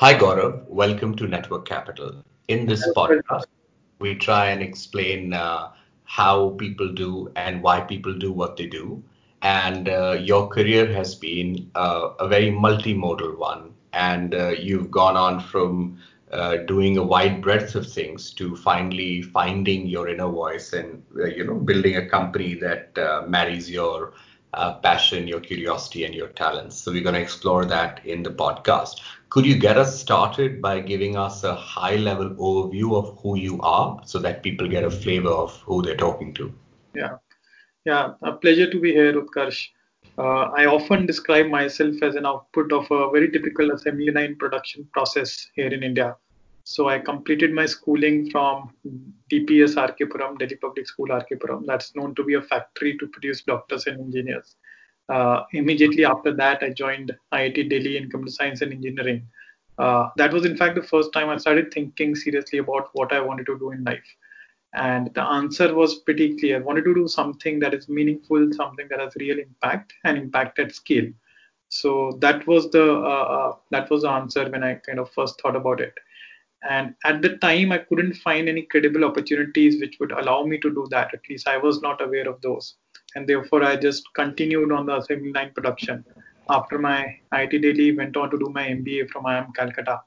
Hi Gaurav, welcome to Network Capital. In this podcast, we try and explain how people do and why people do what they do. And your career has been a very multimodal one. And you've gone on from doing a wide breadth of things to finally finding your inner voice and building a company that marries your passion, your curiosity, and your talents. So we're going to explore that in the podcast. Could you get us started by giving us a high-level overview of who you are so that people get a flavor of who they're talking to? Yeah, a pleasure to be here, Utkarsh. I often describe myself as an output of a very typical assembly line production process here in India. So I completed my schooling from DPS RK Puram, Delhi Public School RK Puram. That's known to be a factory to produce doctors and engineers. Immediately after that, I joined IIT Delhi in Computer Science and Engineering. That was, in fact, the first time I started thinking seriously about what I wanted to do in life. And the answer was pretty clear. I wanted to do something that is meaningful, something that has real impact and impact at scale. So that was the answer when I kind of first thought about it. And at the time, I couldn't find any credible opportunities which would allow me to do that. At least I was not aware of those. And therefore, I just continued on the assembly line production. After my IIT Delhi, went on to do my MBA from IIM Calcutta.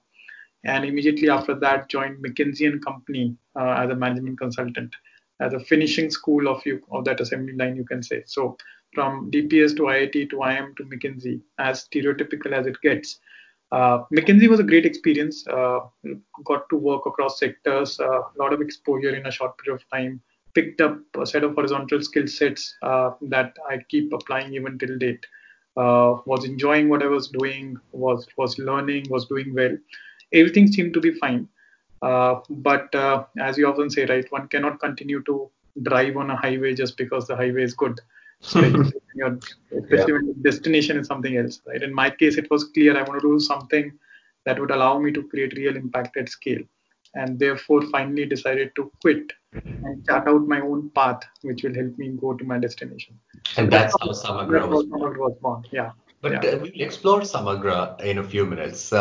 And immediately after that, joined McKinsey and Company as a management consultant, as a finishing school of that assembly line, you can say. So from DPS to IIT to IIM to McKinsey, as stereotypical as it gets. McKinsey was a great experience. Got to work across sectors, a lot of exposure in a short period of time. Picked up a set of horizontal skill sets that I keep applying even till date. Was enjoying what I was doing, was learning, was doing well. Everything seemed to be fine. But as you often say, right, one cannot continue to drive on a highway just because the highway is good. Especially when the destination is something else, right? In my case, it was clear I want to do something that would allow me to create real impact at scale. And therefore, finally decided to quit and chart out my own path, which will help me go to my destination. And that's how Samagra was born. Yeah. But we'll explore Samagra in a few minutes.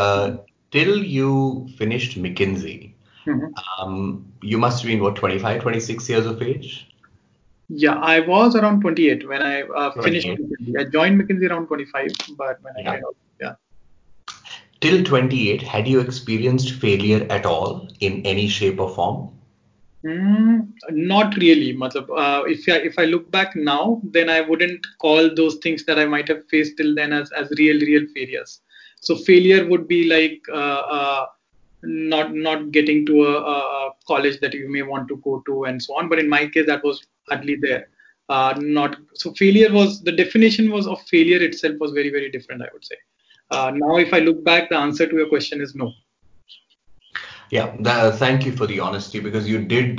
Till you finished McKinsey, you must have been, 25, 26 years of age? Yeah, I was around 28 when I finished McKinsey. I joined McKinsey around 25, but when I Till 28, had you experienced failure at all in any shape or form? Not really. If I look back now, then I wouldn't call those things that I might have faced till then as real failures. So failure would be like not getting to a college that you may want to go to and so on. But in my case, that was hardly there. Failure was, the definition was of failure itself was very, very different, I would say. Now, if I look back, the answer to your question is no. Yeah, thank you for the honesty, because you did,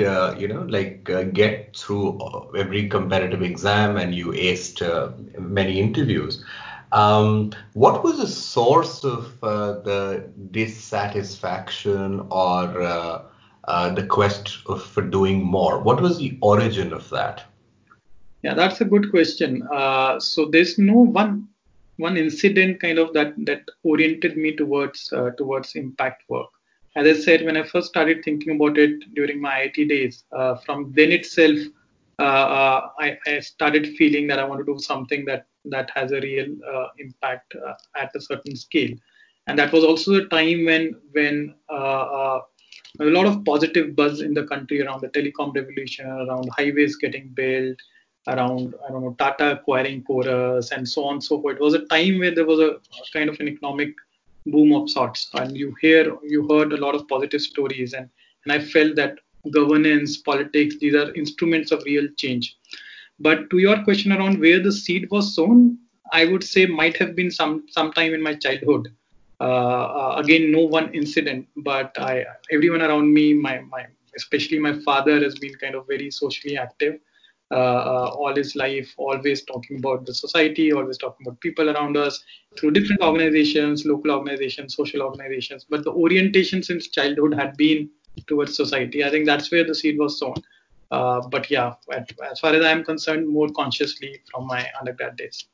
get through every competitive exam and you aced many interviews. What was the source of the dissatisfaction or the quest for doing more? What was the origin of that? Yeah, that's a good question. So there's no one incident kind of that oriented me towards impact work. As I said, when I first started thinking about it during my IIT days, from then itself, I started feeling that I want to do something that has a real impact at a certain scale. And that was also the time when a lot of positive buzz in the country around the telecom revolution, around highways getting built, around, I don't know, Tata acquiring Porter's and so on and so forth. It was a time where there was a kind of an economic boom of sorts. And you heard a lot of positive stories. And I felt that governance, politics, these are instruments of real change. But to your question around where the seed was sown, I would say might have been sometime in my childhood. Again, no one incident, but everyone around me, especially my father, has been kind of very socially active. all his life, always talking about the society, always talking about people around us through different organizations, local organizations, social organizations. But the orientation since childhood had been towards society. I think that's where the seed was sown. But yeah, as far as I'm concerned, more consciously from my undergrad days.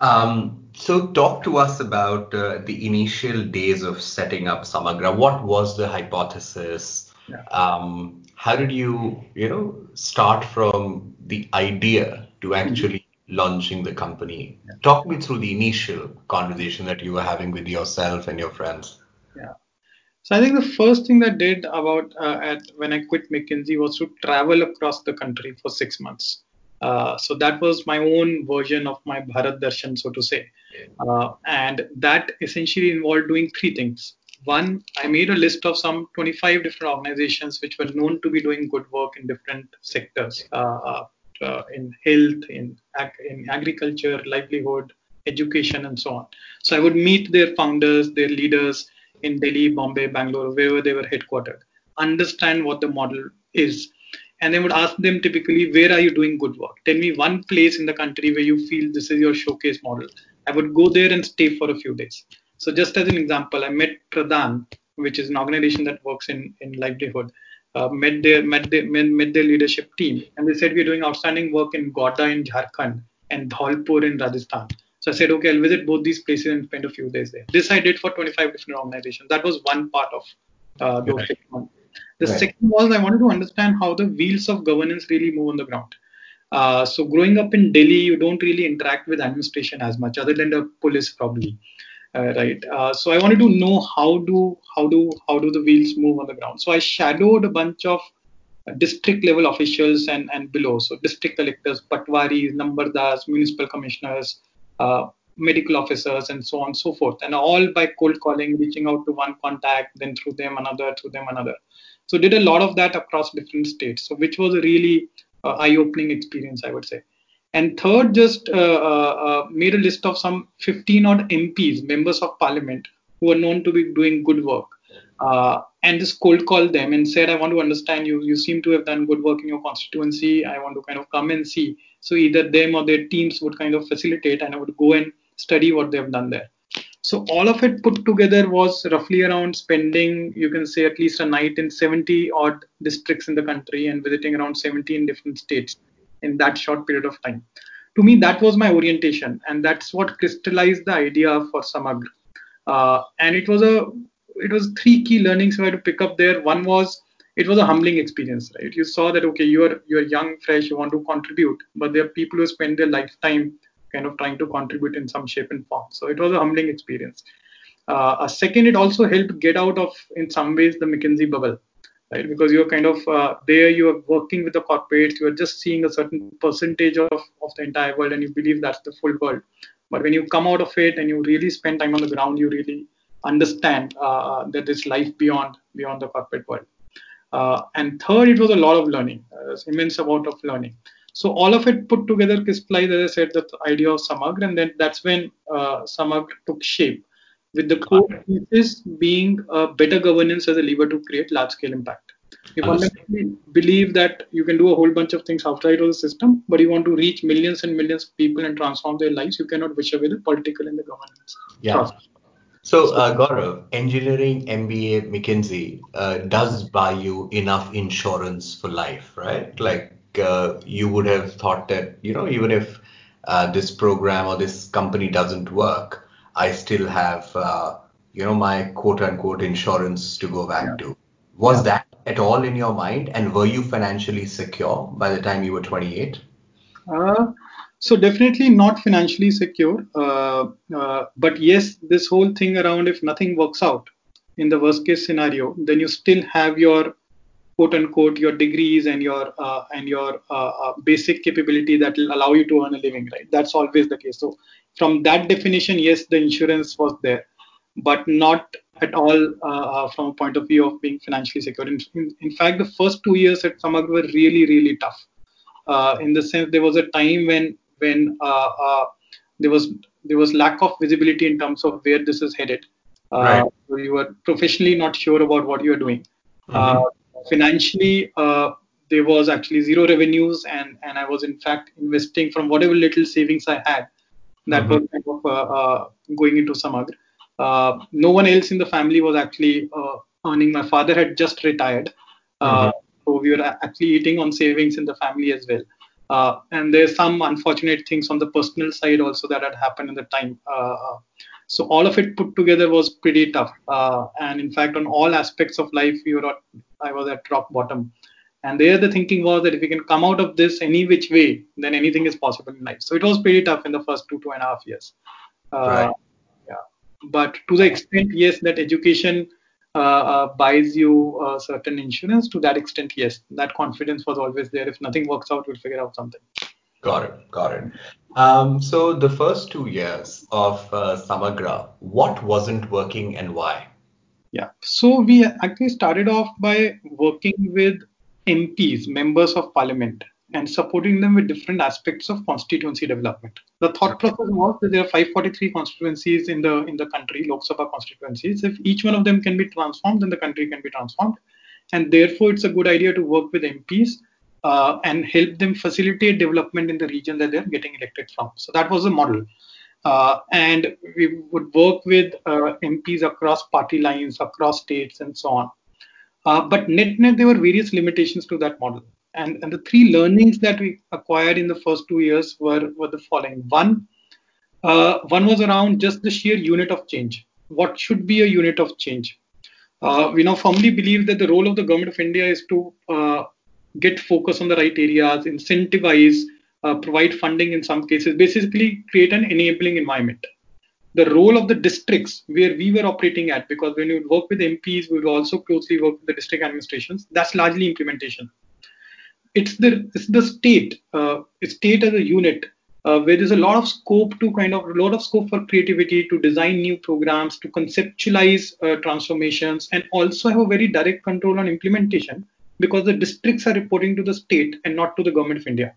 So talk to us about the initial days of setting up Samagra. What was the hypothesis? Yeah. How did you, start from the idea to actually launching the company? Yeah. Talk me through the initial conversation that you were having with yourself and your friends. Yeah. So I think the first thing that I did when I quit McKinsey was to travel across the country for 6 months. So that was my own version of my Bharat Darshan, so to say. And that essentially involved doing three things. One, I made a list of some 25 different organizations which were known to be doing good work in different sectors, in health, in agriculture, livelihood, education, and so on. So I would meet their founders, their leaders in Delhi, Bombay, Bangalore, wherever they were headquartered, understand what the model is. And I would ask them typically, where are you doing good work? Tell me one place in the country where you feel this is your showcase model. I would go there and stay for a few days. So just as an example, I met Pradhan, which is an organization that works in livelihood, met their leadership team. And they said, we're doing outstanding work in Gonda in Jharkhand and Dhalpur in Rajasthan. So I said, okay, I'll visit both these places and spend a few days there. This I did for 25 different organizations. That was one part of those 6 months. The second was I wanted to understand how the wheels of governance really move on the ground. So growing up in Delhi, you don't really interact with administration as much, other than the police probably, right? So I wanted to know how do the wheels move on the ground. So I shadowed a bunch of district level officials and below. So district collectors, patwaris, nambardas, municipal commissioners, medical officers, and so on and so forth. And all by cold calling, reaching out to one contact, then through them another, through them another. So did a lot of that across different states, so which was a really eye-opening experience, I would say. And third, just made a list of some 15 odd MPs, members of parliament, who are known to be doing good work, and just cold call them and said, I want to understand you. You seem to have done good work in your constituency. I want to kind of come and see. So either them or their teams would kind of facilitate, and I would go and study what they've done there. So all of it put together was roughly around spending, you can say, at least a night in 70 odd districts in the country and visiting around 17 different states in that short period of time. To me, that was my orientation, and that's what crystallized the idea for Samagra. And it was three key learnings I had to pick up there. One was, it was a humbling experience, right? You saw that, okay, you're young, fresh, you want to contribute, but there are people who spend their lifetime kind of trying to contribute in some shape and form. So it was a humbling experience. Second, it also helped get out of, in some ways, the McKinsey bubble, right? Because you're kind of there, you're working with the corporates, you're just seeing a certain percentage of the entire world, and you believe that's the full world. But when you come out of it and you really spend time on the ground, you really understand that there's life beyond the corporate world. And third, it was a lot of learning, an immense amount of learning. So all of it put together crystallized, as I said, the idea of Samagra, and then that's when Samagra took shape, with the core thesis being better governance as a lever to create large-scale impact. You fundamentally believe that you can do a whole bunch of things outside of the system, but you want to reach millions and millions of people and transform their lives. You cannot wish away the political and the governance process. So, Gaurav, engineering, MBA, McKinsey does buy you enough insurance for life, right? Like, you would have thought that, even if this program or this company doesn't work, I still have, my quote unquote insurance to go back to. Was that at all in your mind? And were you financially secure by the time you were 28? So definitely not financially secure. But yes, this whole thing around, if nothing works out in the worst case scenario, then you still have your quote unquote, your degrees and your basic capability that will allow you to earn a living, right? That's always the case. So from that definition, yes, the insurance was there, but not at all from a point of view of being financially secure. In fact, the first 2 years at Samagra were really, really tough in the sense there was a time when there was lack of visibility in terms of where this is headed. So you were professionally not sure about what you are doing. Financially, there was actually zero revenues, and I was in fact investing from whatever little savings I had that were kind of going into Samagra. No one else in the family was actually earning. My father had just retired. So we were actually eating on savings in the family as well. And there's some unfortunate things on the personal side also that had happened in the time. So all of it put together was pretty tough. And in fact, on all aspects of life, I was at rock bottom. And there the thinking was that if we can come out of this any which way, then anything is possible in life. So it was pretty tough in the first 2.5 years. Right. Yeah. But to the extent, yes, that education buys you certain insurance, to that extent, yes, that confidence was always there. If nothing works out, we'll figure out something. Got it. So the first 2 years of Samagra, what wasn't working and why? Yeah, so we actually started off by working with MPs, members of parliament, and supporting them with different aspects of constituency development. The thought process was that there are 543 constituencies in the country, Lok Sabha constituencies. If each one of them can be transformed, then the country can be transformed. And therefore, it's a good idea to work with MPs and help them facilitate development in the region that they're getting elected from. So that was the model. And we would work with MPs across party lines, across states, and so on. But net, there were various limitations to that model. And the three learnings that we acquired in the first 2 years were the following. One was around just the sheer unit of change. What should be a unit of change? We now firmly believe that the role of the Government of India is to get focus on the right areas, incentivize, provide funding in some cases, basically create an enabling environment. The role of the districts where we were operating at, because when you work with MPs, we would also closely work with the district administrations. That's largely implementation. It's the state, state as a unit, where there's a lot of scope for creativity, to design new programs, to conceptualize transformations, and also have a very direct control on implementation, because the districts are reporting to the state and not to the Government of India.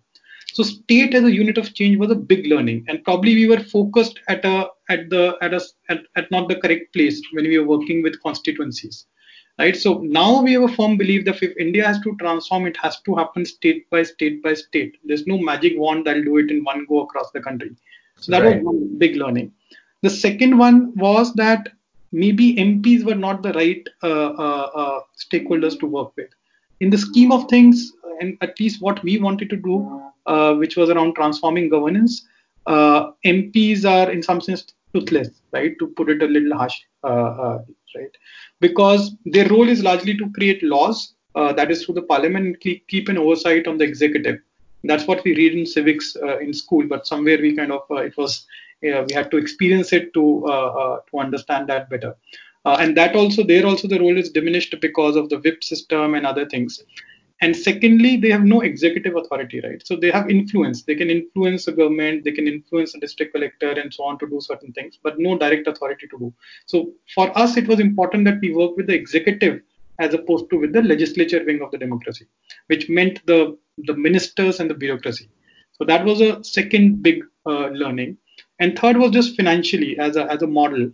So state as a unit of change was a big learning, and probably we were focused at not the correct place when we were working with constituencies. Right. So now we have a firm belief that if India has to transform, it has to happen state by state by state. There's no magic wand that'll do it in one go across the country. So that was one big learning. The second one was that maybe MPs were not the right stakeholders to work with. In the scheme of things, and at least what we wanted to do, which was around transforming governance, MPs are in some sense toothless, right? To put it a little harsh, right? Because their role is largely to create laws, that is through the parliament, and keep an oversight on the executive. That's what we read in civics in school, but somewhere we kind of, we had to experience it to understand that better. And that also, the role is diminished because of the whip system and other things. And secondly, they have no executive authority, right? So they have influence. They can influence the government, they can influence the district collector and so on to do certain things, but no direct authority to do. So for us, it was important that we work with the executive as opposed to with the legislature wing of the democracy, which meant the ministers and the bureaucracy. So that was a second big learning. And third was just financially as a model.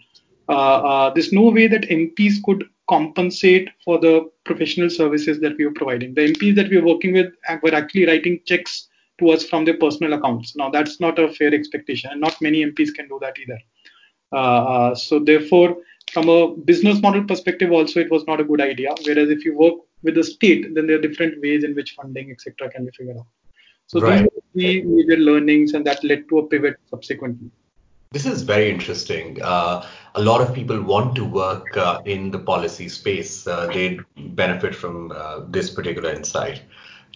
There's no way that MPs could compensate for the professional services that we were providing. The MPs that we were working with were actually writing checks to us from their personal accounts. Now, that's not a fair expectation, and not many MPs can do that either. So therefore, from a business model perspective also, it was not a good idea. Whereas if you work with the state, then there are different ways in which funding, etc., can be figured out. So these were the major learnings, and that led to a pivot subsequently. This is very interesting. A lot of people want to work in the policy space. They benefit from this particular insight.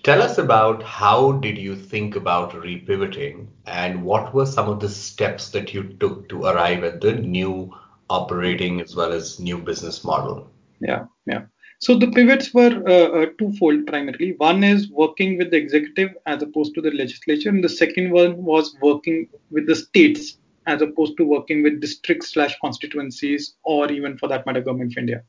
Tell us about how did you think about repivoting, and what were some of the steps that you took to arrive at the new operating as well as new business model? Yeah. So the pivots were twofold primarily. One is working with the executive as opposed to the legislature, and the second one was working with the states as opposed to working with districts/constituencies, or even for that matter, Government of India.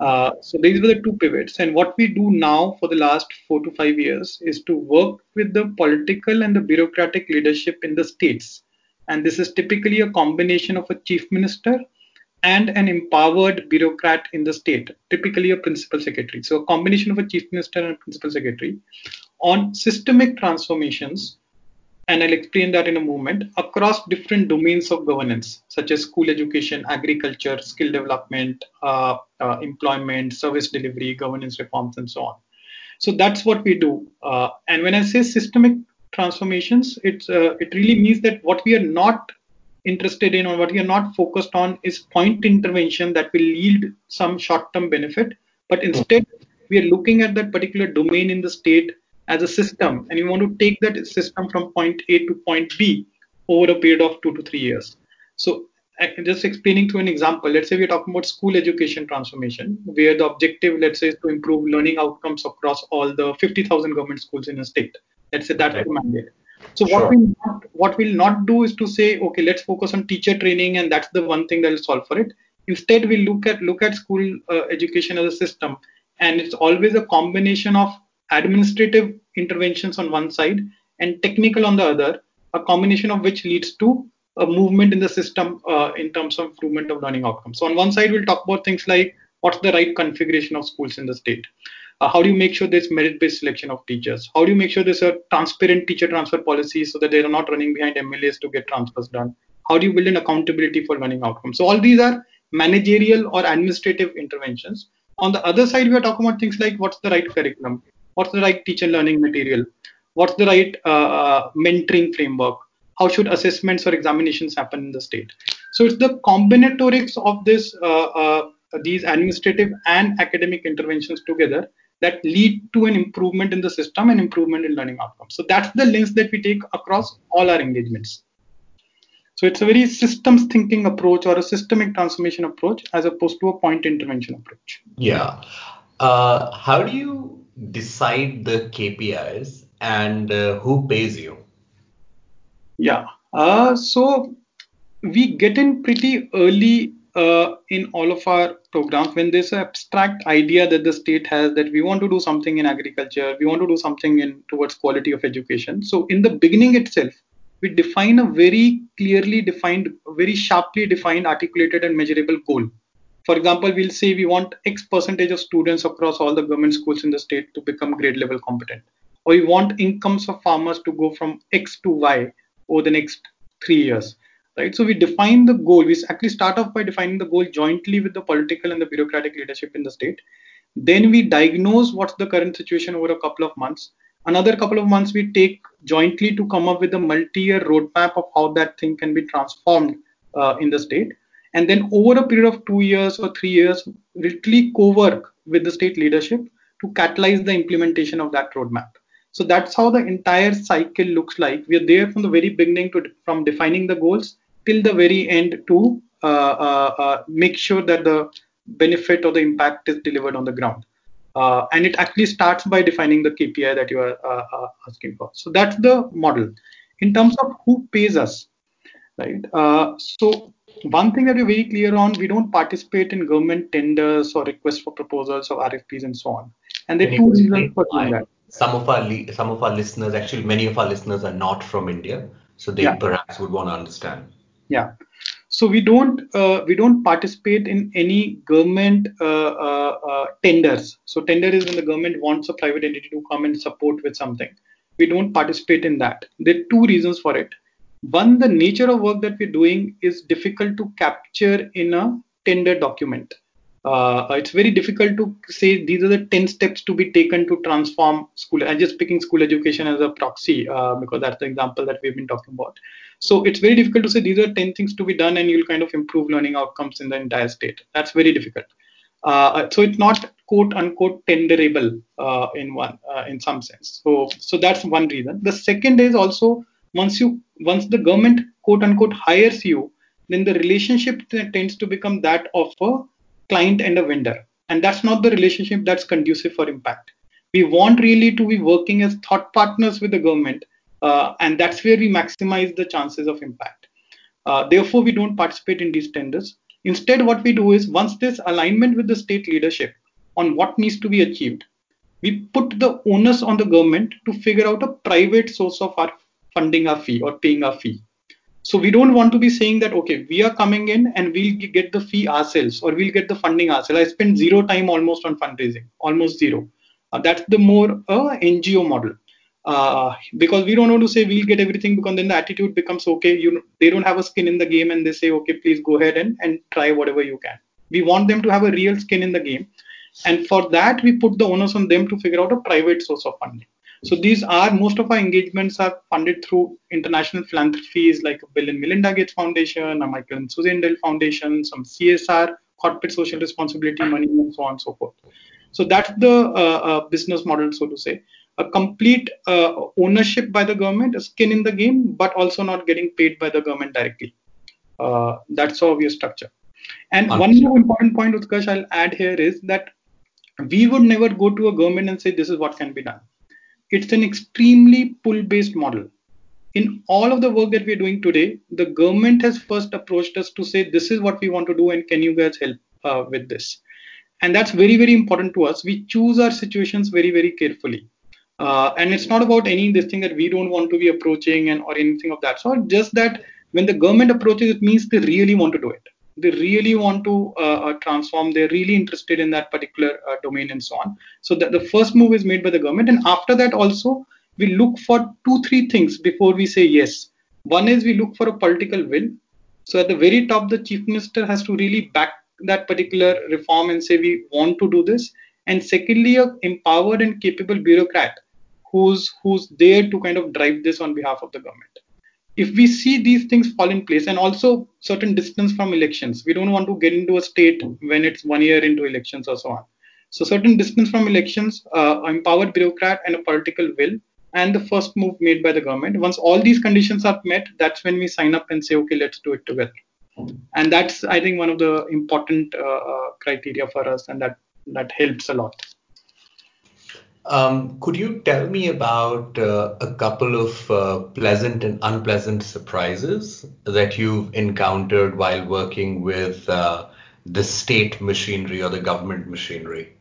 So these were the two pivots. And what we do now for the last 4 to 5 years is to work with the political and the bureaucratic leadership in the states. And this is typically a combination of a chief minister and an empowered bureaucrat in the state, typically a principal secretary. So a combination of a chief minister and a principal secretary on systemic transformations, and I'll explain that in a moment, across different domains of governance, such as school education, agriculture, skill development, employment, service delivery, governance reforms, and so on. So that's what we do. And when I say systemic transformations, it really means that what we are not interested in or what we are not focused on is point intervention that will yield some short-term benefit, but instead we are looking at that particular domain in the state as a system, and we want to take that system from point A to point B over a period of 2 to 3 years. So I'm just explaining through an example. Let's say we're talking about school education transformation, where the objective, let's say, is to improve learning outcomes across all the 50,000 government schools in a state. Let's say that's the mandate. So sure. what we'll not do is to say, okay, let's focus on teacher training and that's the one thing that will solve for it. Instead, we look at school education as a system, and it's always a combination of administrative interventions on one side and technical on the other, a combination of which leads to a movement in the system in terms of improvement of learning outcomes. So on one side, we'll talk about things like what's the right configuration of schools in the state. How do you make sure there's merit-based selection of teachers? How do you make sure there's a transparent teacher transfer policy so that they are not running behind MLAs to get transfers done? How do you build an accountability for learning outcomes? So all these are managerial or administrative interventions. On the other side, we are talking about things like what's the right curriculum? What's the right teacher learning material? What's the right mentoring framework? How should assessments or examinations happen in the state? So it's the combinatorics of this, these administrative and academic interventions together that lead to an improvement in the system and improvement in learning outcomes. So that's the lens that we take across all our engagements. So it's a very systems thinking approach or a systemic transformation approach as opposed to a point intervention approach. Yeah. How do you decide the KPIs and who pays you? Yeah. So we get in pretty early in all of our programs when there's an abstract idea that the state has that we want to do something in agriculture, we want to do something in towards quality of education. So in the beginning itself, we define a very clearly defined, very sharply defined, articulated and measurable goal. For example, we'll say we want X percentage of students across all the government schools in the state to become grade level competent, or we want incomes of farmers to go from X to Y over the next 3 years. Right. So we define the goal. We actually start off by defining the goal jointly with the political and the bureaucratic leadership in the state. Then we diagnose what's the current situation over a couple of months. Another couple of months we take jointly to come up with a multi-year roadmap of how that thing can be transformed in the state. And then over a period of 2 years or 3 years, literally co-work with the state leadership to catalyze the implementation of that roadmap. So that's how the entire cycle looks like. We are there from the very beginning from defining the goals till the very end to make sure that the benefit or the impact is delivered on the ground. And it actually starts by defining the KPI that you are asking for. So that's the model. In terms of who pays us, right? So one thing that we're very clear on, we don't participate in government tenders or requests for proposals or RFPs and so on. And there are two reasons for doing that. Some of our listeners, actually many of our listeners are not from India. So they perhaps would want to understand. Yeah. So we don't participate in any government tenders. So tender is when the government wants a private entity to come and support with something. We don't participate in that. There are two reasons for it. One, the nature of work that we're doing is difficult to capture in a tender document. It's very difficult to say these are the 10 steps to be taken to transform school. I'm just picking school education as a proxy because that's the example that we've been talking about. So it's very difficult to say these are 10 things to be done and you'll kind of improve learning outcomes in the entire state. That's very difficult. So it's not quote unquote tenderable in some sense. So that's one reason. The second is also once the government quote unquote hires you, then the relationship tends to become that of a client and a vendor, and that's not the relationship that's conducive for impact. We want really to be working as thought partners with the government, and that's where we maximize the chances of impact. Therefore, we don't participate in these tenders. Instead, what we do is once there's alignment with the state leadership on what needs to be achieved, we put the onus on the government to figure out a private source of our funding our fee or paying our fee. So we don't want to be saying that, okay, we are coming in and we'll get the fee ourselves or we'll get the funding ourselves. I spend zero time almost on fundraising, almost zero. That's the more NGO model. Because we don't want to say we'll get everything, because then the attitude becomes, okay, you know, they don't have a skin in the game and they say, okay, please go ahead and try whatever you can. We want them to have a real skin in the game. And for that, we put the onus on them to figure out a private source of funding. So these are, most of our engagements are funded through international philanthropies like Bill and Melinda Gates Foundation, a Michael and Susan Dell Foundation, some CSR, corporate social responsibility money, and so on and so forth. So that's the business model, so to say. A complete ownership by the government, a skin in the game, but also not getting paid by the government directly. That's how we structure. And one more important point, Utkarsh, I'll add here is that we would never go to a government and say, this is what can be done. It's an extremely pull-based model. In all of the work that we're doing today, the government has first approached us to say, this is what we want to do and can you guys help with this? And that's very, very important to us. We choose our situations very, very carefully. And it's not about any this thing that we don't want to be approaching and or anything of that sort. Just that when the government approaches, it means they really want to do it. They really want to transform. They're really interested in that particular domain and so on. So the first move is made by the government. And after that also, we look for two, three things before we say yes. One is we look for a political will. So at the very top, the chief minister has to really back that particular reform and say we want to do this. And secondly, an empowered and capable bureaucrat who's there to kind of drive this on behalf of the government. If we see these things fall in place, and also certain distance from elections, we don't want to get into a state when it's 1 year into elections or so on. So certain distance from elections, empowered bureaucrat and a political will, and the first move made by the government. Once all these conditions are met, that's when we sign up and say, okay, let's do it together. And that's, I think, one of the important criteria for us, and that helps a lot. Could you tell me about a couple of pleasant and unpleasant surprises that you've encountered while working with the state machinery or the government machinery?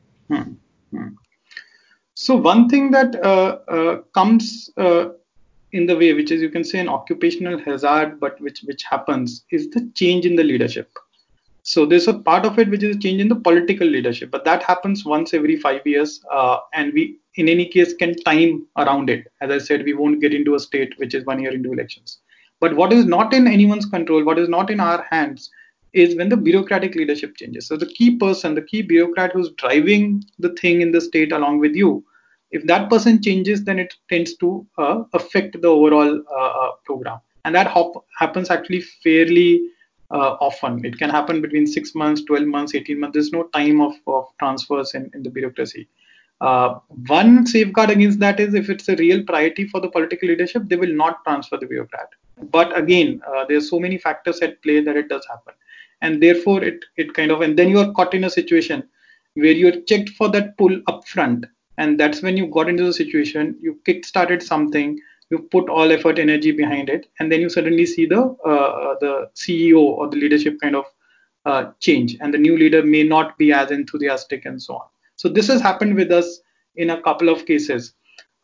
So one thing that comes in the way, which is you can say an occupational hazard, but which happens, is the change in the leadership. So there's a part of it which is a change in the political leadership, but that happens once every 5 years. And we, in any case, can time around it. As I said, we won't get into a state which is 1 year into elections. But what is not in anyone's control, what is not in our hands, is when the bureaucratic leadership changes. So the key person, the key bureaucrat who's driving the thing in the state along with you, if that person changes, then it tends to affect the overall program. And that happens actually fairly often. It can happen between 6 months, 12 months, 18 months. There's no time of transfers in the bureaucracy. One safeguard against that is if it's a real priority for the political leadership, they will not transfer the bureaucrat. But again, there's so many factors at play that it does happen. And therefore, it kind of, and then you are caught in a situation where you're checked for that pull upfront. And that's when you got into the situation, you kick-started something, you put all effort, energy behind it, and then you suddenly see the CEO or the leadership kind of change, and the new leader may not be as enthusiastic and so on. So this has happened with us in a couple of cases,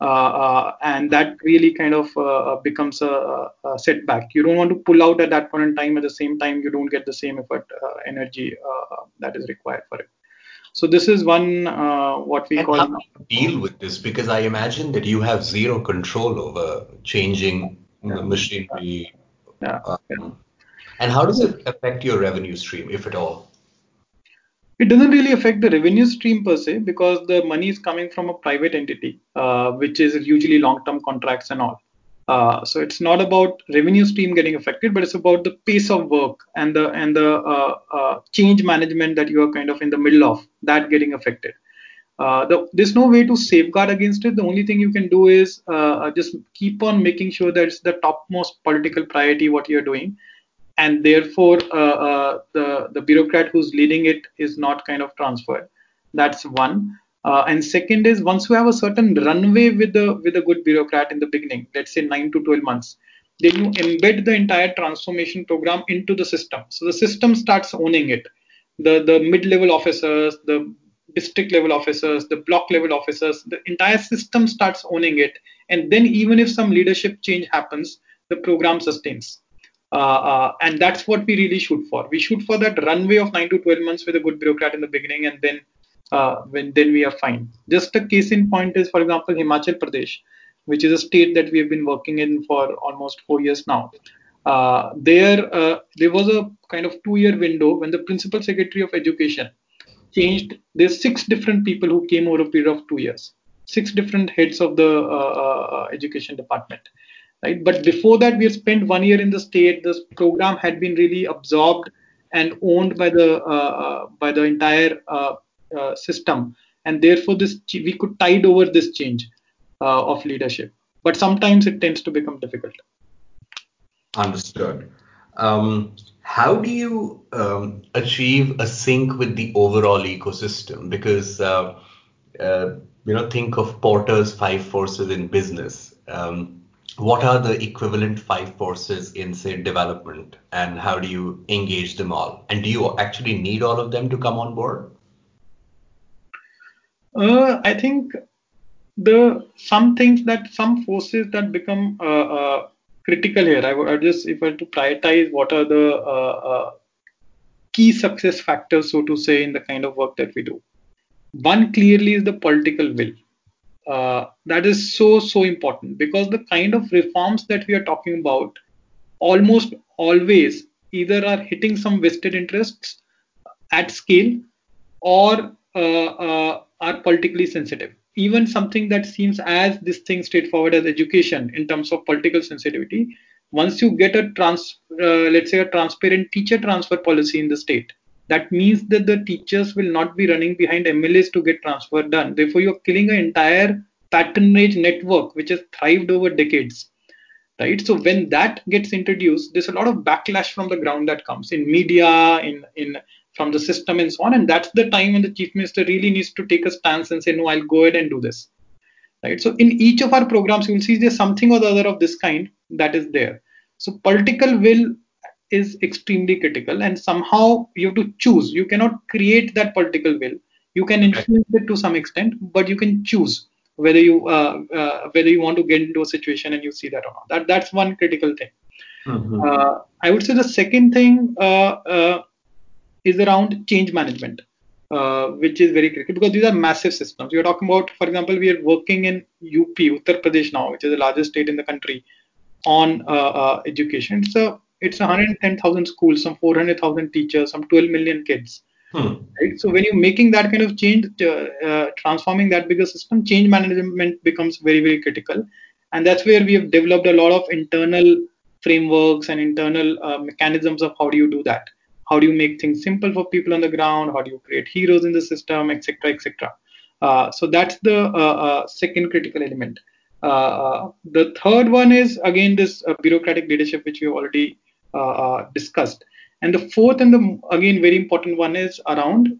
and that really kind of becomes a setback. You don't want to pull out at that point in time. At the same time, you don't get the same effort, energy that is required for it. So this is one what we call. How do you deal with this? Because I imagine that you have zero control over changing the machinery. And how does it affect your revenue stream, if at all? It doesn't really affect the revenue stream per se, because the money is coming from a private entity, which is usually long-term contracts and all. So it's not about revenue stream getting affected, but it's about the pace of work and the change management that you are kind of in the middle of, that getting affected. There's no way to safeguard against it. The only thing you can do is just keep on making sure that it's the topmost political priority what you're doing. And therefore, the bureaucrat who's leading it is not kind of transferred. That's one. And second is, once you have a certain runway with a good bureaucrat in the beginning, let's say 9 to 12 months, then you embed the entire transformation program into the system. So the system starts owning it. The mid-level officers, the district-level officers, the block-level officers, the entire system starts owning it. And then even if some leadership change happens, the program sustains. And that's what we really shoot for. We shoot for that runway of 9 to 12 months with a good bureaucrat in the beginning, and then we are fine. Just a case in point is, for example, Himachal Pradesh, which is a state that we have been working in for almost 4 years now. There was a kind of 2-year window when the Principal Secretary of Education changed. There's 6 different people who came over a period of 2 years, 6 different heads of the education department. Right? But before that, we had spent 1 year in the state. This program had been really absorbed and owned by the entire system, and therefore we could tide over this change of leadership. But sometimes it tends to become difficult. Understood. How do you achieve a sync with the overall ecosystem? Because think of Porter's 5 forces in business. What are the equivalent 5 forces in, say, development, and how do you engage them all? And do you actually need all of them to come on board? I think some forces that become critical here. If I had to prioritize, what are the key success factors, so to say, in the kind of work that we do? One clearly is the political will. That is so important, because the kind of reforms that we are talking about almost always either are hitting some vested interests at scale or are politically sensitive. Even something that seems as this thing straightforward as education in terms of political sensitivity, once you get a transparent teacher transfer policy in the state, that means that the teachers will not be running behind MLAs to get transfer done. Therefore, you're killing an entire patronage network which has thrived over decades, right? So when that gets introduced, there's a lot of backlash from the ground that comes in media, in from the system and so on. And that's the time when the chief minister really needs to take a stance and say, no, I'll go ahead and do this, right? So in each of our programs, you will see there's something or the other of this kind that is there. So political will is extremely critical, and somehow you have to choose. You cannot create that political will. You can influence it to some extent, but you can choose whether you want to get into a situation and you see that or not. That's one critical thing. Mm-hmm. I would say the second thing is around change management, which is very critical, because these are massive systems. You're talking about, for example, we are working in UP, Uttar Pradesh now, which is the largest state in the country, on education. So it's 110,000 schools, some 400,000 teachers, some 12 million kids. Right? So when you're making that kind of change, transforming that bigger system, change management becomes very, very critical. And that's where we have developed a lot of internal frameworks and internal mechanisms of how do you do that? How do you make things simple for people on the ground? How do you create heroes in the system, et cetera, et cetera? So that's the second critical element. The third one is, again, this bureaucratic leadership, which we've already discussed. And the fourth and again, very important one is around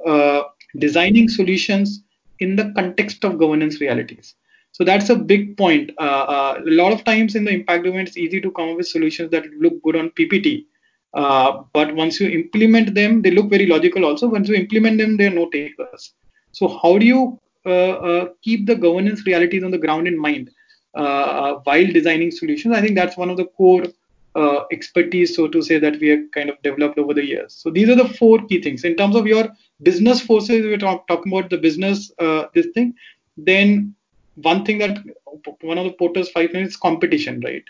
designing solutions in the context of governance realities. So that's a big point. A lot of times in the impact domain, it's easy to come up with solutions that look good on PPT. But once you implement them, they look very logical also. Once you implement them, they are no takers. So how do you keep the governance realities on the ground in mind while designing solutions? I think that's one of the core expertise, so to say, that we have kind of developed over the years. So these are the 4 key things. In terms of your business forces, we're talking about the business, this thing. Then one of the Porter's 5 is competition, right?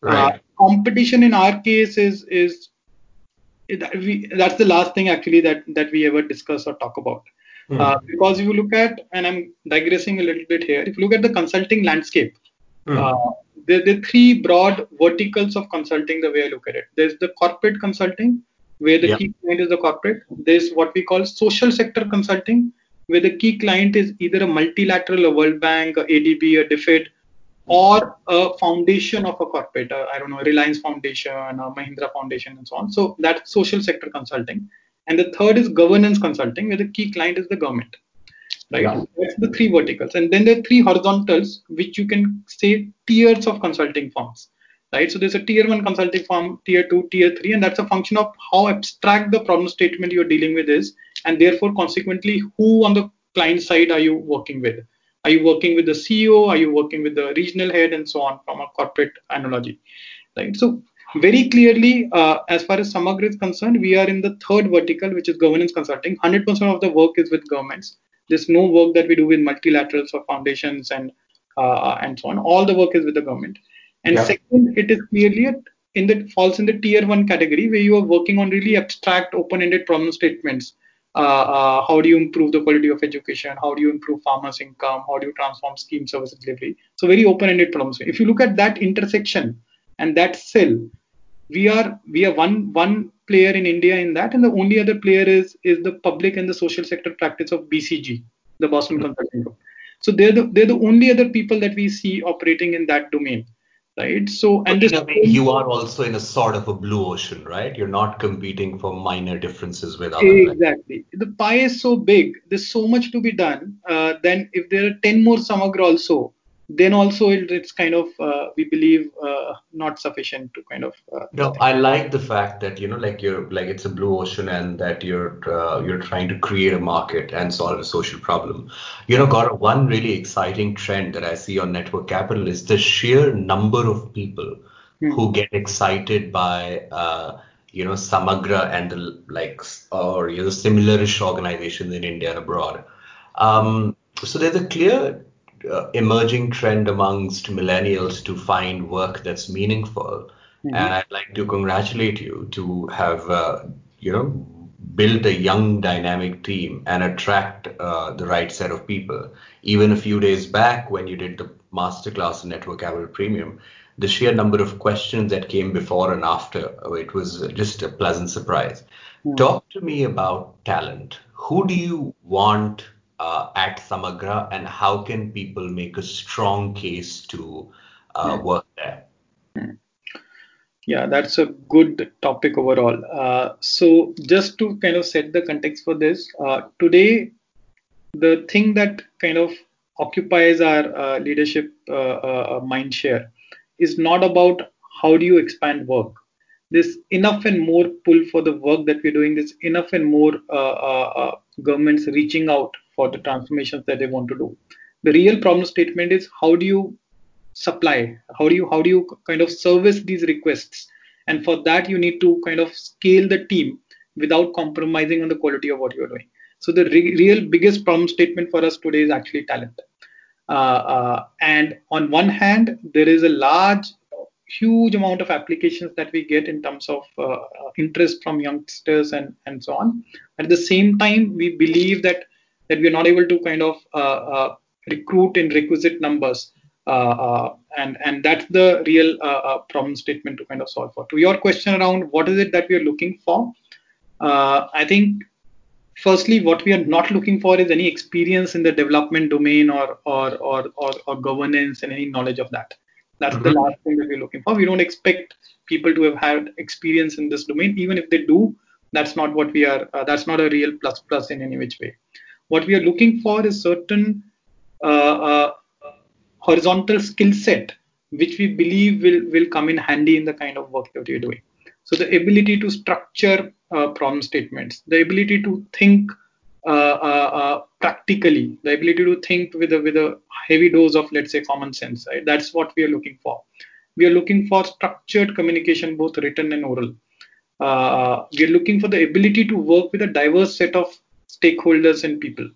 Right. Competition in our case that's the last thing actually that we ever discuss or talk about. Mm-hmm. Because if you look at, and I'm digressing a little bit here, if you look at the consulting landscape, mm-hmm. There are 3 broad verticals of consulting, the way I look at it. There's the corporate consulting, where the key client is the corporate. There's what we call social sector consulting, where the key client is either a multilateral, a World Bank, a ADB, a DFID, or a foundation of a corporate, a Reliance Foundation, a Mahindra Foundation, and so on. So that's social sector consulting. And the third is governance consulting, where the key client is the government, right? Yeah. That's the 3 verticals. And then there are 3 horizontals, which you can say tiers of consulting firms, right? So there's a tier 1 consulting firm, tier 2, tier 3, and that's a function of how abstract the problem statement you're dealing with is. And therefore, consequently, who on the client side are you working with? Are you working with the CEO? Are you working with the regional head and so on, from a corporate analogy, right? So very clearly, as far as Samagra is concerned, we are in the third vertical, which is governance consulting. 100% of the work is with governments. There's no work that we do with multilaterals or foundations and so on. All the work is with the government. And second, it is clearly falls in the tier one category, where you are working on really abstract, open-ended problem statements. How do you improve the quality of education? How do you improve farmers' income? How do you transform scheme service delivery? So very open-ended problems. If you look at that intersection and that cell, we are one player in India in that, and the only other player is the public and the social sector practice of BCG, the Boston Consulting Group. So they're the only other people that we see operating in that domain, right? So, and this, in a way, you are also in a sort of a blue ocean, right? You're not competing for minor differences with other. Exactly. The pie is so big. There's so much to be done. Then if there are 10 more Samagra also, then also it's kind of, we believe, not sufficient to kind of. No, I like the fact that, you know, like you're like it's a blue ocean and that you're trying to create a market and solve a social problem. You know, Gaurav, one really exciting trend that I see on Network Capital is the sheer number of people who get excited by, Samagra and the likes or similarish organizations in India and abroad. So there's a clear emerging trend amongst millennials to find work that's meaningful. And I'd like to congratulate you to have, built a young dynamic team and attract the right set of people. Even a few days back when you did the masterclass in Network Capital Premium, the sheer number of questions that came before and after, it was just a pleasant surprise. Talk to me about talent. Who do you want at Samagra, and how can people make a strong case to work there? Yeah, that's a good topic overall. So just to kind of set the context for this, today, the thing that kind of occupies our leadership mind share is not about how do you expand work. There's enough and more pull for the work that we're doing. There's enough and more governments reaching out for the transformations that they want to do. The real problem statement is how do you supply? How do you kind of service these requests? And for that, you need to kind of scale the team without compromising on the quality of what you're doing. So the real biggest problem statement for us today is actually talent. And on one hand, there is a huge amount of applications that we get in terms of interest from youngsters and so on. At the same time, we believe that we are not able to kind of recruit in requisite numbers. And that's the real problem statement to kind of solve for. To your question around what is it that we are looking for, I think, firstly, what we are not looking for is any experience in the development domain or governance and any knowledge of that. That's the last thing that we're looking for. We don't expect people to have had experience in this domain. Even if they do, that's not what we are. That's not a real plus in any which way. What we are looking for is certain horizontal skill set, which we believe will come in handy in the kind of work that you're doing. So the ability to structure problem statements, the ability to think practically, the ability to think with a heavy dose of, let's say, common sense. Right? That's what we are looking for. We are looking for structured communication, both written and oral. We are looking for the ability to work with a diverse set of stakeholders and people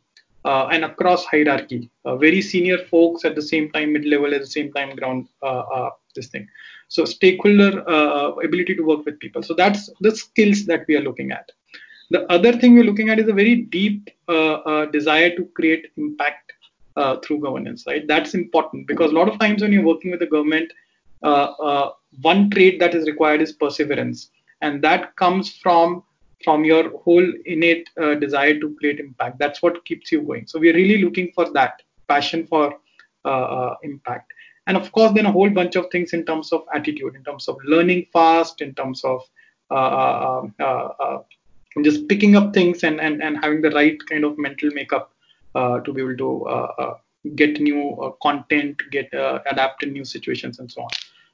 and across hierarchy, very senior folks at the same time, mid-level at the same time, ground, this thing. So stakeholder ability to work with people. So that's the skills that we are looking at. The other thing we're looking at is a very deep desire to create impact through governance, right? That's important because a lot of times when you're working with the government, one trait that is required is perseverance. And that comes from your whole innate desire to create impact. That's what keeps you going. So we're really looking for that passion for impact. And of course, then a whole bunch of things in terms of attitude, in terms of learning fast, in terms of just picking up things and having the right kind of mental makeup to be able to get new content, adapt in new situations and so on.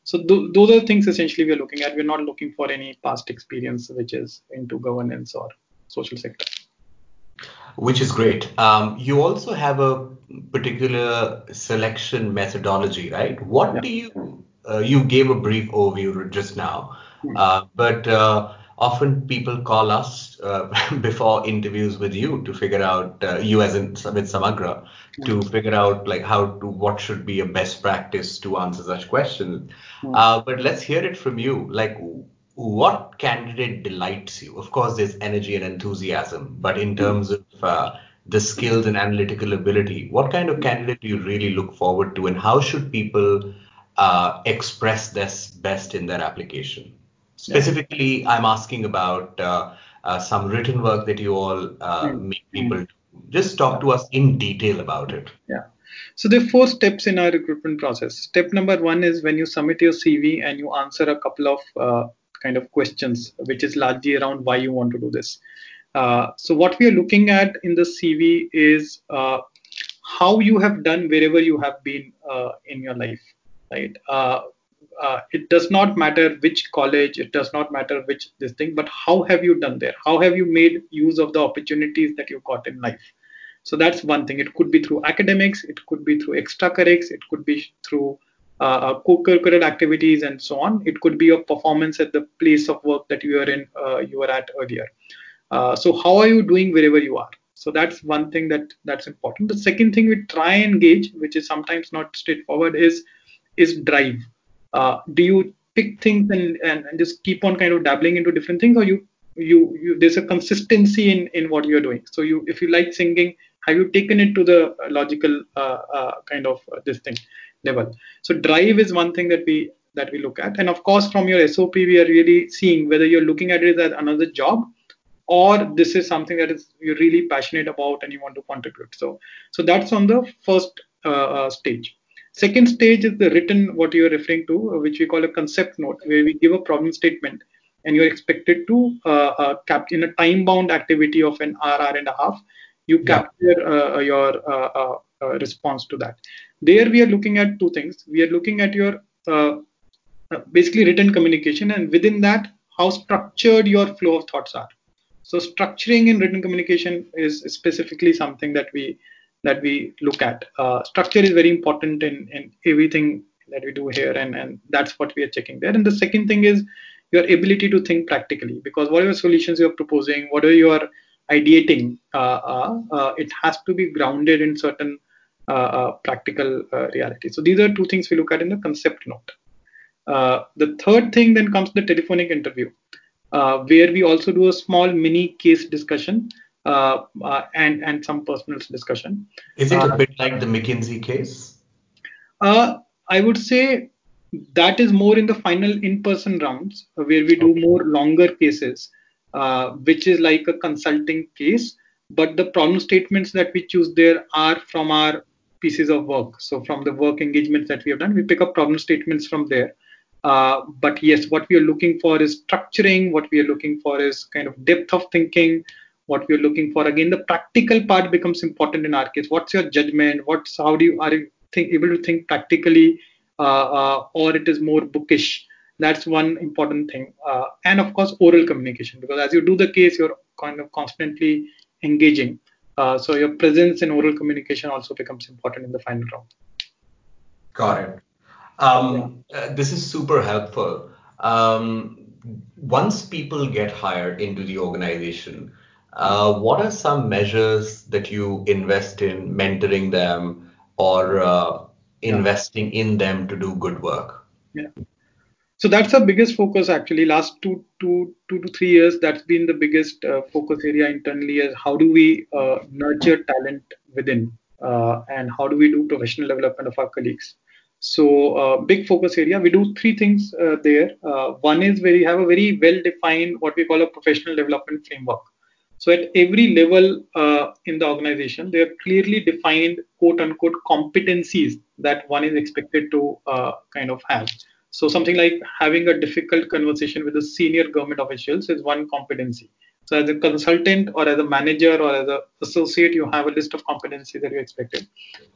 So those are things essentially we're looking at. We're not looking for any past experience which is into governance or social sector. Which is great. You also have a particular selection methodology, right? What do you gave a brief overview just now. But often people call us before interviews with you to figure out, you as in with Samagra, to figure out like what should be a best practice to answer such questions. But let's hear it from you. Like, what candidate delights you? Of course, there's energy and enthusiasm, but in terms of the skills and analytical ability, what kind of candidate do you really look forward to, and how should people express this best in their application? Specifically, I'm asking about some written work that you all make people do. Just talk to us in detail about it. Yeah. So there are four steps in our recruitment process. Step number one is when you submit your CV and you answer a couple of kind of questions, which is largely around why you want to do this. So what we are looking at in the CV is how you have done wherever you have been in your life, right? It does not matter which college, it does not matter which this thing, but how have you done there? How have you made use of the opportunities that you got in life? So that's one thing. It could be through academics, it could be through extracurriculars, it could be through co-curricular activities and so on. It could be your performance at the place of work that you are in, you were at earlier. So how are you doing wherever you are? So that's one thing that's important. The second thing we try and gauge, which is sometimes not straightforward, is drive. Do you pick things and just keep on kind of dabbling into different things, or you there's a consistency in what you're doing? So if you like singing, have you taken it to the logical kind of this thing level? So drive is one thing that we look at, and of course from your SOP we are really seeing whether you're looking at it as another job or this is something that is you're really passionate about and you want to contribute. So that's on the first stage. Second stage is the written, what you're referring to, which we call a concept note, where we give a problem statement and you're expected to capture in a time-bound activity of an hour and a half. You capture your response to that. There we are looking at two things. We are looking at your basically written communication, and within that, how structured your flow of thoughts are. So structuring in written communication is specifically something that we look at. Structure is very important in everything that we do here, and that's what we are checking there. And the second thing is your ability to think practically, because whatever solutions you're proposing, whatever you are ideating, it has to be grounded in certain practical reality. So these are two things we look at in the concept note. The third thing then comes the telephonic interview, where we also do a small mini case discussion, and some personal discussion. Is it a bit like the McKinsey case? I would say that is more in the final in-person rounds, where we do more longer cases, which is like a consulting case, but the problem statements that we choose there are from our pieces of work. So from the work engagements that we have done, we pick up problem statements from there. But yes, what we are looking for is structuring, what we are looking for is kind of depth of thinking, what we're looking for. Again, the practical part becomes important in our case. What's your judgment? Are you able to think practically, or it is more bookish? That's one important thing. And of course, oral communication, because as you do the case, you're kind of constantly engaging. So your presence in oral communication also becomes important in the final round. Got it. This is super helpful. Once people get hired into the organization, what are some measures that you invest in mentoring them or investing in them to do good work? Yeah. So that's our biggest focus actually. Last two to 3 years, that's been the biggest focus area internally, is how do we nurture talent within and how do we do professional development of our colleagues? So big focus area. We do three things there. One is where we have a very well-defined what we call a professional development framework. So at every level in the organization, they are clearly defined, quote unquote, competencies that one is expected to kind of have. So something like having a difficult conversation with the senior government officials is one competency. So as a consultant or as a manager or as an associate, you have a list of competencies that you're expected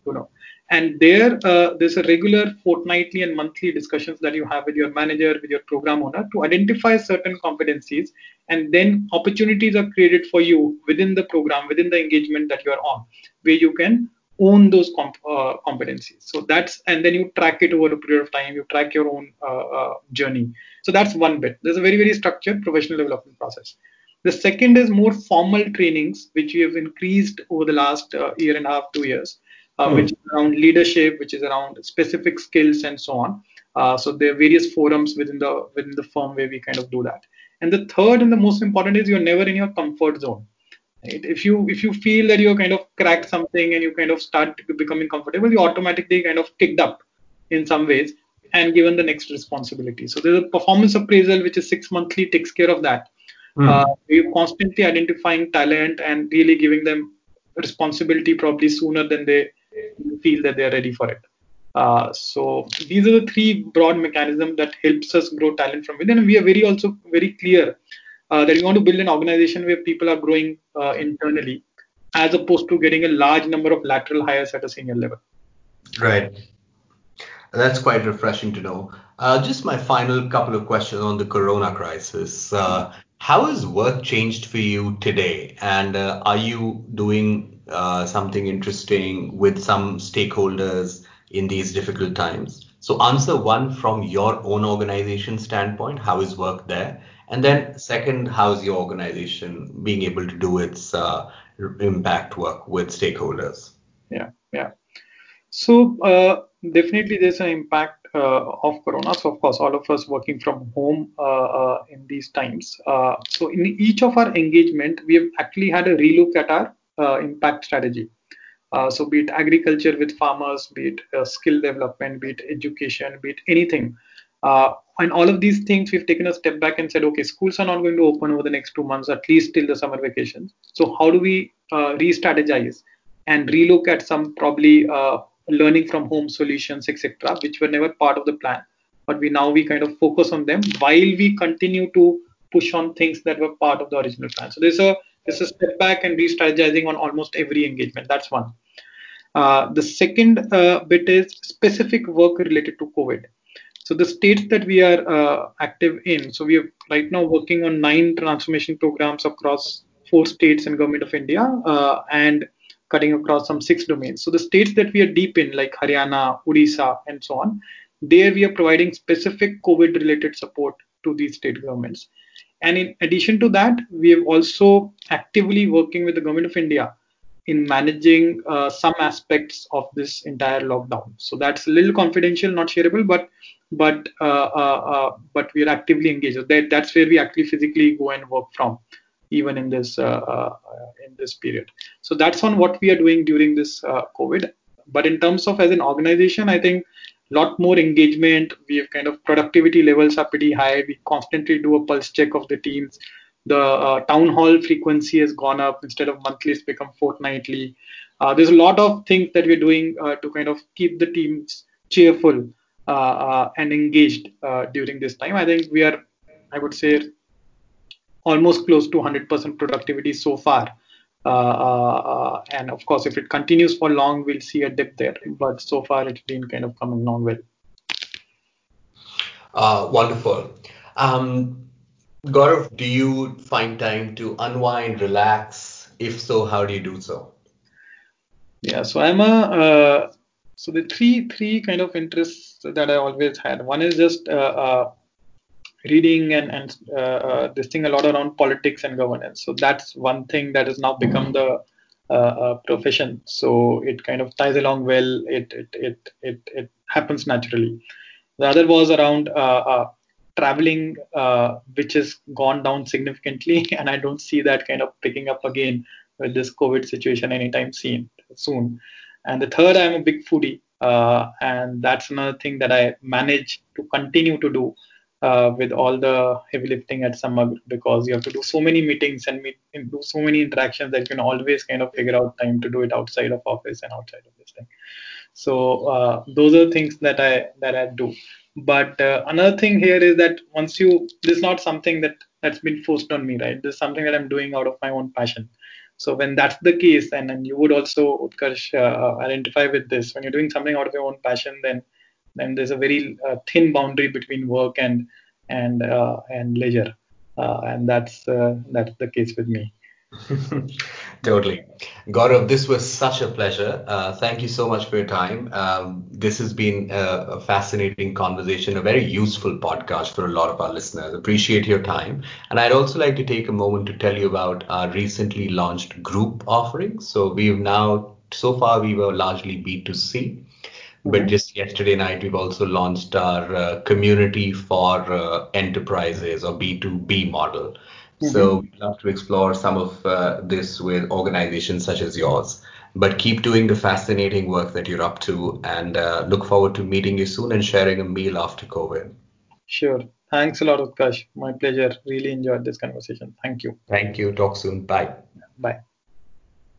to know. And there's a regular fortnightly and monthly discussions that you have with your manager, with your program owner, to identify certain competencies. And then opportunities are created for you within the program, within the engagement that you are on, where you can own those competencies. So that's, and then you track it over a period of time, you track your own journey. So that's one bit. There's a very, very structured professional development process. The second is more formal trainings, which we have increased over the last year and a half, 2 years, which is around leadership, which is around specific skills and so on. So there are various forums within the firm where we kind of do that. And the third and the most important is you're never in your comfort zone. Right? If you feel that you're kind of cracked something and you kind of start becoming comfortable, you're automatically kind of kicked up in some ways and given the next responsibility. So there's a performance appraisal, which is 6 monthly, takes care of that. We're constantly identifying talent and really giving them responsibility probably sooner than they feel that they're ready for it. So these are the three broad mechanisms that helps us grow talent from within. And we are also very clear that we want to build an organization where people are growing internally, as opposed to getting a large number of lateral hires at a senior level. Right. That's quite refreshing to know. Just my final couple of questions on the corona crisis. How has work changed for you today? And are you doing something interesting with some stakeholders in these difficult times? So answer one from your own organization standpoint, how is work there? And then second, how is your organization being able to do its impact work with stakeholders? Yeah. So definitely there's an impact of Corona. So of course, all of us working from home in these times. So in each of our engagement, we have actually had a relook at our impact strategy. So be it agriculture with farmers, be it skill development, be it education, be it anything. And all of these things, we've taken a step back and said, okay, schools are not going to open over the next 2 months, at least till the summer vacation. So how do we re-strategize and relook at some probably learning from home solutions, etc., which were never part of the plan. But we kind of focus on them while we continue to push on things that were part of the original plan. So there's a step back and re-strategizing on almost every engagement. That's one. The second bit is specific work related to COVID. So the states that we are active in, so we are right now working on 9 transformation programs across 4 states and Government of India and cutting across some 6 domains. So the states that we are deep in, like Haryana, Odisha, and so on, there we are providing specific COVID-related support to these state governments. And in addition to that, we are also actively working with the Government of India in managing some aspects of this entire lockdown. So that's a little confidential, not shareable, but we are actively engaged. So that's where we actually physically go and work from, even in this period. So that's on what we are doing during this COVID. But in terms of as an organization, I think a lot more engagement. We have kind of productivity levels are pretty high. We constantly do a pulse check of the teams. The town hall frequency has gone up. Instead of monthly, it's become fortnightly. There's a lot of things that we're doing to kind of keep the teams cheerful and engaged during this time. I think we are, I would say, almost close to 100% productivity so far. And of course, if it continues for long, we'll see a dip there. But so far, it's been kind of coming along well. Wonderful. Gaurav, do you find time to unwind, relax? If so, how do you do so? Yeah, so I'm so the three kind of interests that I always had. One is just reading and this thing a lot around politics and governance. So that's one thing that has now become the profession. So it kind of ties along well. It happens naturally. The other was around traveling, which has gone down significantly, and I don't see that kind of picking up again with this COVID situation anytime soon. And the third, I'm a big foodie, and that's another thing that I manage to continue to do. With all the heavy lifting at Samagra, because you have to do so many meetings and do so many interactions that you can always kind of figure out time to do it outside of office and outside of this thing. So those are things that I do. But another thing here is that this is not something that's been forced on me, right? This is something that I'm doing out of my own passion. So when that's the case, and you would also, Utkarsh, identify with this, when you're doing something out of your own passion, then there's a very thin boundary between work and leisure, and that's the case with me. Totally. Gaurav, this was such a pleasure. Thank you so much for your time. This has been a fascinating conversation, a very useful podcast for a lot of our listeners. Appreciate your time. And I'd also like to take a moment to tell you about our recently launched group offering. So we've now, so far we were largely B2C. But just yesterday night, we've also launched our community for enterprises or B2B model. So we'd love to explore some of this with organizations such as yours. But keep doing the fascinating work that you're up to, and look forward to meeting you soon and sharing a meal after COVID. Sure. Thanks a lot, Utkarsh. My pleasure. Really enjoyed this conversation. Thank you. Thank you. Talk soon. Bye. Bye.